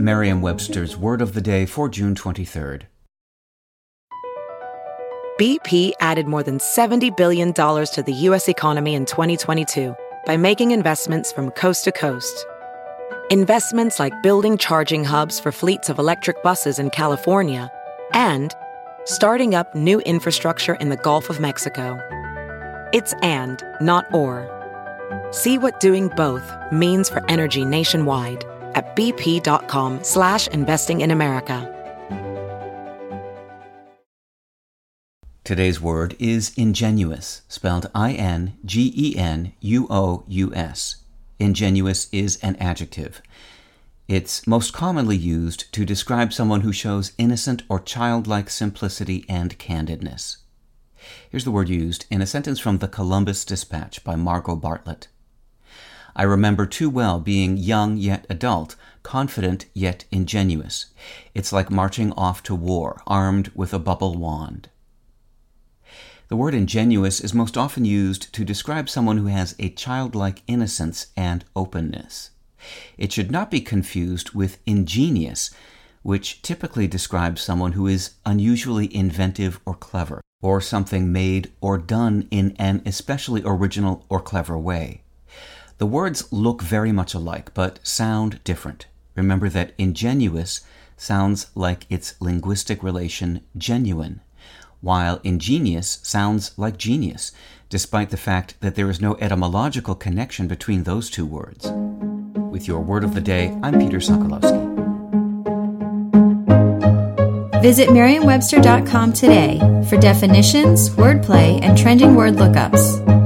Merriam-Webster's Word of the Day for June 23rd. BP added more than $70 billion to the U.S. economy in 2022 by making investments from coast to coast. Investments like building charging hubs for fleets of electric buses in California and starting up new infrastructure in the Gulf of Mexico. It's and, not or. See what doing both means for energy nationwide at bp.com/investing in America. Today's word is ingenuous, spelled I-N-G-E-N-U-O-U-S. Ingenuous is an adjective. It's most commonly used to describe someone who shows innocent or childlike simplicity and candidness. Here's the word used in a sentence from the Columbus Dispatch by Margot Bartlett. I remember too well being young yet adult, confident yet ingenuous. It's like marching off to war, armed with a bubble wand. The word ingenuous is most often used to describe someone who has a childlike innocence and openness. It should not be confused with ingenious, which typically describes someone who is unusually inventive or clever, or something made or done in an especially original or clever way. The words look very much alike, but sound different. Remember that ingenuous sounds like its linguistic relation genuine, while ingenious sounds like genius, despite the fact that there is no etymological connection between those two words. With your Word of the Day, I'm Peter Sokolowski. Visit Merriam-Webster.com today for definitions, wordplay, and trending word lookups.